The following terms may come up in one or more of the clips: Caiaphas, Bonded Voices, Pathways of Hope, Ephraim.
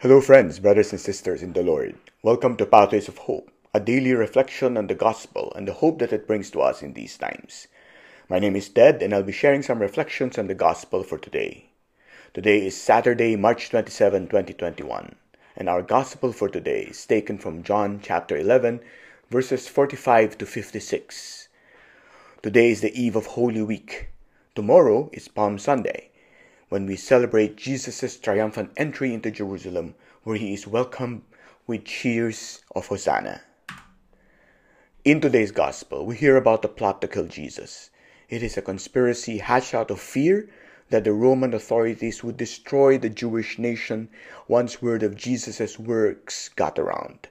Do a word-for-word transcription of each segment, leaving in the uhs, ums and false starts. Hello friends, brothers and sisters in the Lord. Welcome to Pathways of Hope, a daily reflection on the gospel and the hope that it brings to us in these times. My name is Ted and I'll be sharing some reflections on the gospel for today. Today is Saturday, March twenty-seventh, twenty twenty-one, and our gospel for today is taken from John chapter eleven, verses forty-five to fifty-six. Today is the eve of Holy Week. Tomorrow is Palm Sunday, when we celebrate Jesus' triumphant entry into Jerusalem, where he is welcomed with cheers of Hosanna. In today's gospel, we hear about the plot to kill Jesus. It is a conspiracy hatched out of fear that the Roman authorities would destroy the Jewish nation once word of Jesus' works got around.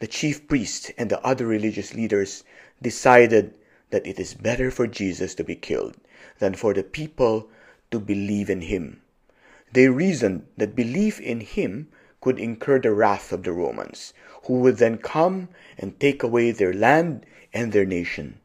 The chief priests and the other religious leaders decided that it is better for Jesus to be killed than for the people to believe in him. They reasoned that belief in him could incur the wrath of the Romans, who would then come and take away their land and their nation.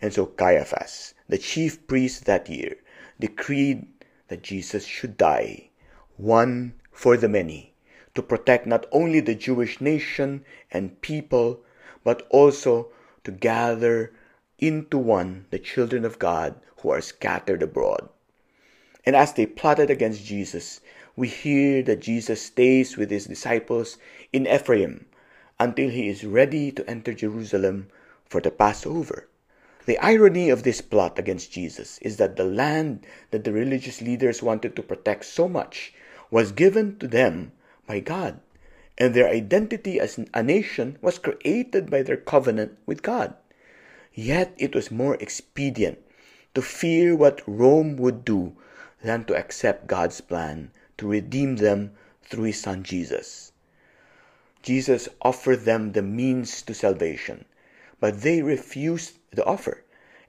And so Caiaphas, the chief priest that year, decreed that Jesus should die, one for the many, to protect not only the Jewish nation and people, but also to gather into one the children of God who are scattered abroad. And as they plotted against Jesus, we hear that Jesus stays with his disciples in Ephraim until he is ready to enter Jerusalem for the Passover. The irony of this plot against Jesus is that the land that the religious leaders wanted to protect so much was given to them by God, and their identity as a nation was created by their covenant with God. Yet it was more expedient to fear what Rome would do than to accept God's plan to redeem them through his son Jesus. Jesus offered them the means to salvation, but they refused the offer.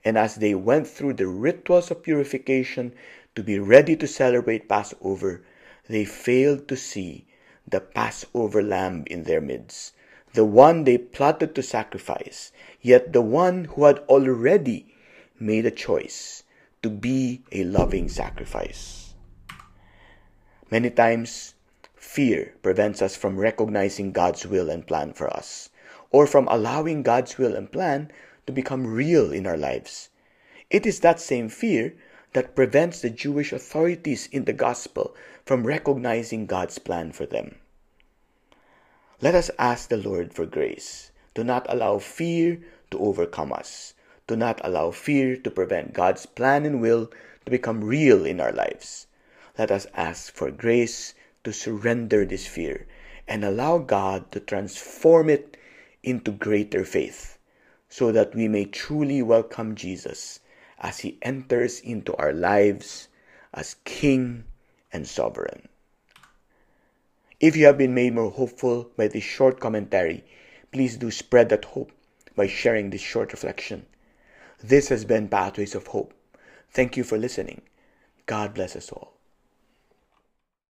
And as they went through the rituals of purification to be ready to celebrate Passover, they failed to see the Passover lamb in their midst, the one they plotted to sacrifice, yet the one who had already made a choice to be a loving sacrifice. Many times, fear prevents us from recognizing God's will and plan for us, or from allowing God's will and plan to become real in our lives. It is that same fear that prevents the Jewish authorities in the gospel from recognizing God's plan for them. Let us ask the Lord for grace to not allow fear to overcome us, do not allow fear to prevent God's plan and will to become real in our lives. Let us ask for grace to surrender this fear and allow God to transform it into greater faith, so that we may truly welcome Jesus as he enters into our lives as King and Sovereign. If you have been made more hopeful by this short commentary, please do spread that hope by sharing this short reflection. This has been Pathways of Hope. Thank you for listening. God bless us all.